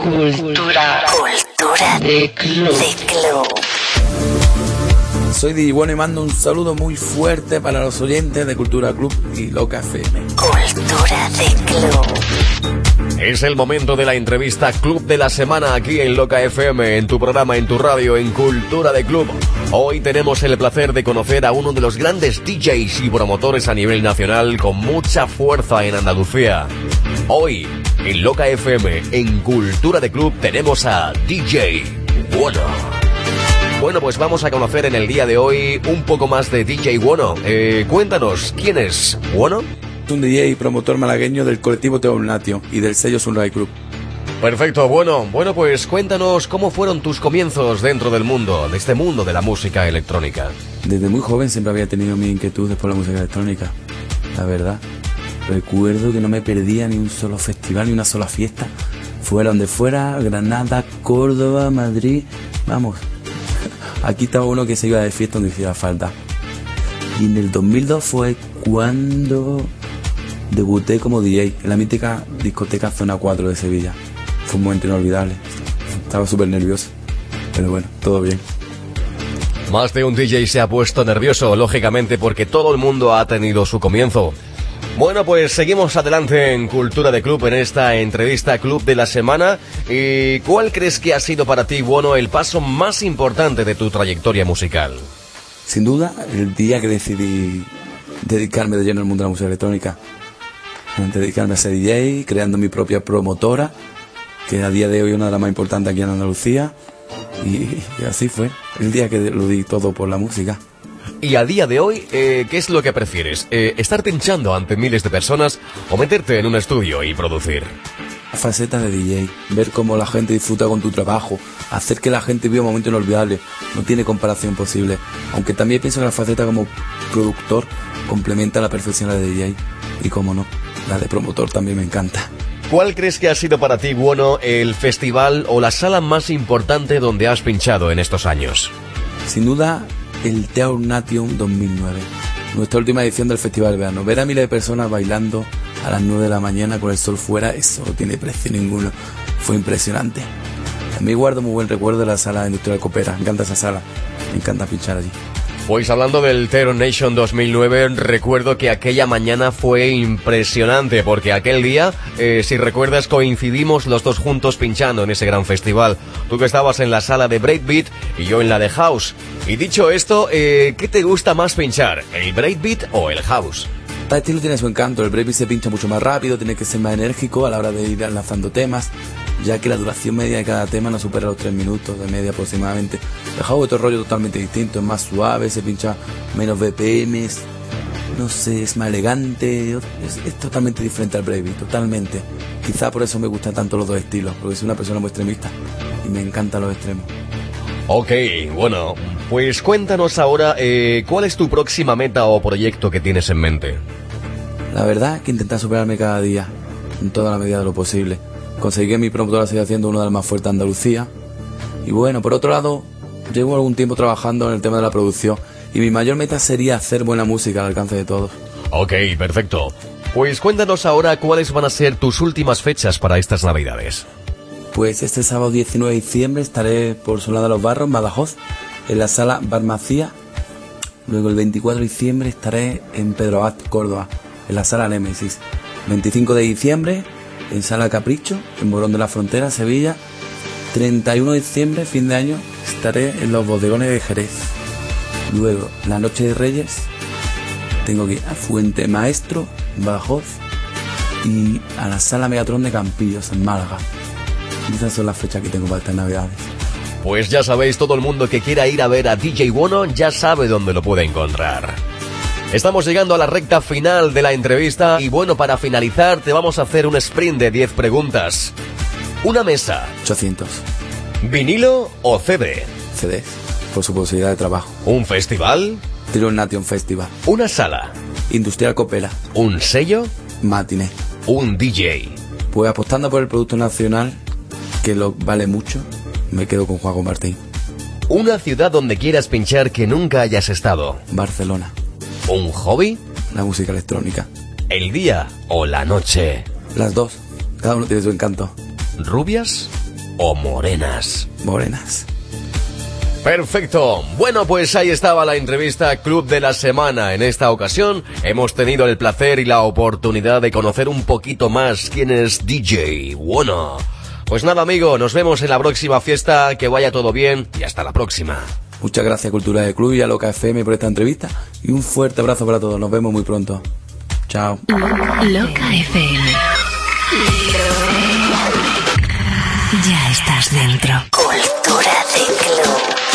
Cultura de Club. Soy DJ Wono y mando un saludo muy fuerte para los oyentes de Cultura Club y Loca FM. Cultura de Club. Es el momento de la entrevista Club de la Semana aquí en Loca FM, en tu programa, en tu radio, en Cultura de Club. Hoy tenemos el placer de conocer a uno de los grandes DJs y promotores a nivel nacional con mucha fuerza en Andalucía. Hoy, en Loca FM, en Cultura de Club, tenemos a DJ Wono. Bueno, pues vamos a conocer en el día de hoy un poco más de DJ Wono. Cuéntanos, ¿quién es Wono? Es un DJ y promotor malagueño del colectivo Teo Unatio y del sello Sunrise Club. Perfecto, Wono. Bueno, pues cuéntanos cómo fueron tus comienzos dentro del mundo, de este mundo de la música electrónica. Desde muy joven siempre había tenido mi inquietud por la música electrónica, la verdad. Recuerdo que no me perdía ni un solo festival, ni una sola fiesta. Fuera donde fuera, Granada, Córdoba, Madrid, vamos... Aquí estaba uno que se iba de fiesta donde hiciera falta. Y en el 2002 fue cuando debuté como DJ en la mítica discoteca Zona 4 de Sevilla. Fue un momento inolvidable. Estaba súper nervioso, pero bueno, todo bien. Más de un DJ se ha puesto nervioso, lógicamente, porque todo el mundo ha tenido su comienzo. Bueno, pues seguimos adelante en Cultura de Club, en esta entrevista Club de la Semana. ¿Y cuál crees que ha sido para ti, Wono, el paso más importante de tu trayectoria musical? Sin duda, el día que decidí dedicarme de lleno al mundo de la música electrónica. Dedicarme a ser DJ, creando mi propia promotora, que a día de hoy es una de las más importantes aquí en Andalucía. Y así fue, el día que lo di todo por la música. Y a día de hoy, ¿qué es lo que prefieres? ¿Estar pinchando ante miles de personas o meterte en un estudio y producir? La faceta de DJ, ver cómo la gente disfruta con tu trabajo, hacer que la gente viva momentos inolvidables, no tiene comparación posible. Aunque también pienso que la faceta como productor complementa a la perfección de la de DJ y, cómo no, la de promotor también me encanta. ¿Cuál crees que ha sido para ti, Wono, el festival o la sala más importante donde has pinchado en estos años? Sin duda... el Tear Out Nation 2009, nuestra última edición del Festival de Verano. Ver a miles de personas bailando a las 9 de la mañana con el sol fuera, eso no tiene precio ninguno, fue impresionante. También guardo muy buen recuerdo de la sala Industrial Copera, me encanta esa sala, me encanta pinchar allí. Pues hablando del Tear Out Nation 2009, recuerdo que aquella mañana fue impresionante, porque aquel día, si recuerdas, coincidimos los dos juntos pinchando en ese gran festival. Tú que estabas en la sala de breakbeat y yo en la de house. Y dicho esto, ¿qué te gusta más pinchar, el breakbeat o el house? Cada estilo tiene su encanto, el breakbeat se pincha mucho más rápido, tiene que ser más enérgico a la hora de ir lanzando temas, ya que la duración media de cada tema no supera los 3 minutos de media aproximadamente. El house es otro rollo totalmente distinto, es más suave, se pincha menos BPMs, no sé, es más elegante, es totalmente diferente al breakbeat, totalmente. Quizá por eso me gustan tanto los dos estilos, porque soy una persona muy extremista y me encantan los extremos. Ok, bueno, pues cuéntanos ahora, ¿cuál es tu próxima meta o proyecto que tienes en mente? La verdad que intentar superarme cada día, en toda la medida de lo posible. Conseguí que mi promotora siga siendo una de las más fuertes de Andalucía. Y bueno, por otro lado, llevo algún tiempo trabajando en el tema de la producción y mi mayor meta sería hacer buena música al alcance de todos. Ok, perfecto. Pues cuéntanos ahora cuáles van a ser tus últimas fechas para estas Navidades. Pues este sábado 19 de diciembre estaré por Solana de los Barros, Badajoz, en la sala Barmacía. Luego el 24 de diciembre estaré en Pedroche, Córdoba, en la sala Nemesis. 25 de diciembre... en sala Capricho, en Morón de la Frontera, Sevilla. 31 de diciembre, fin de año, estaré en los Bodegones de Jerez. Luego, la noche de Reyes, tengo que ir a Fuente Maestro, Badajoz, y a la sala Megatron de Campillos, en Málaga. Esas son las fechas que tengo para estas Navidades. Pues ya sabéis, todo el mundo que quiera ir a ver a DJ Wono ya sabe dónde lo puede encontrar. Estamos llegando a la recta final de la entrevista y bueno, para finalizar te vamos a hacer un sprint de 10 preguntas. Una mesa. 800. ¿Vinilo o CD? CD, por su posibilidad de trabajo. ¿Un festival? Tier Nation Festival. ¿Una sala? Industrial Copera. ¿Un sello? Matines. ¿Un DJ? Pues apostando por el producto nacional, que lo vale mucho, me quedo con Juanjo Martín. ¿Una ciudad donde quieras pinchar que nunca hayas estado? Barcelona. ¿Un hobby? La música electrónica. ¿El día o la noche? Las dos, cada uno tiene su encanto. ¿Rubias? o morenas. Morenas. Perfecto. Bueno, pues ahí estaba la entrevista Club de la Semana. En esta ocasión hemos tenido el placer y la oportunidad de conocer un poquito más quién es DJ Wono. Pues nada, amigo, nos vemos en la próxima fiesta, que vaya todo bien y hasta la próxima. Muchas gracias, Cultura de Club, y a Loca FM por esta entrevista, y un fuerte abrazo para todos. Nos vemos muy pronto. Chao. Loca FM. Ya estás dentro. Cultura de Club.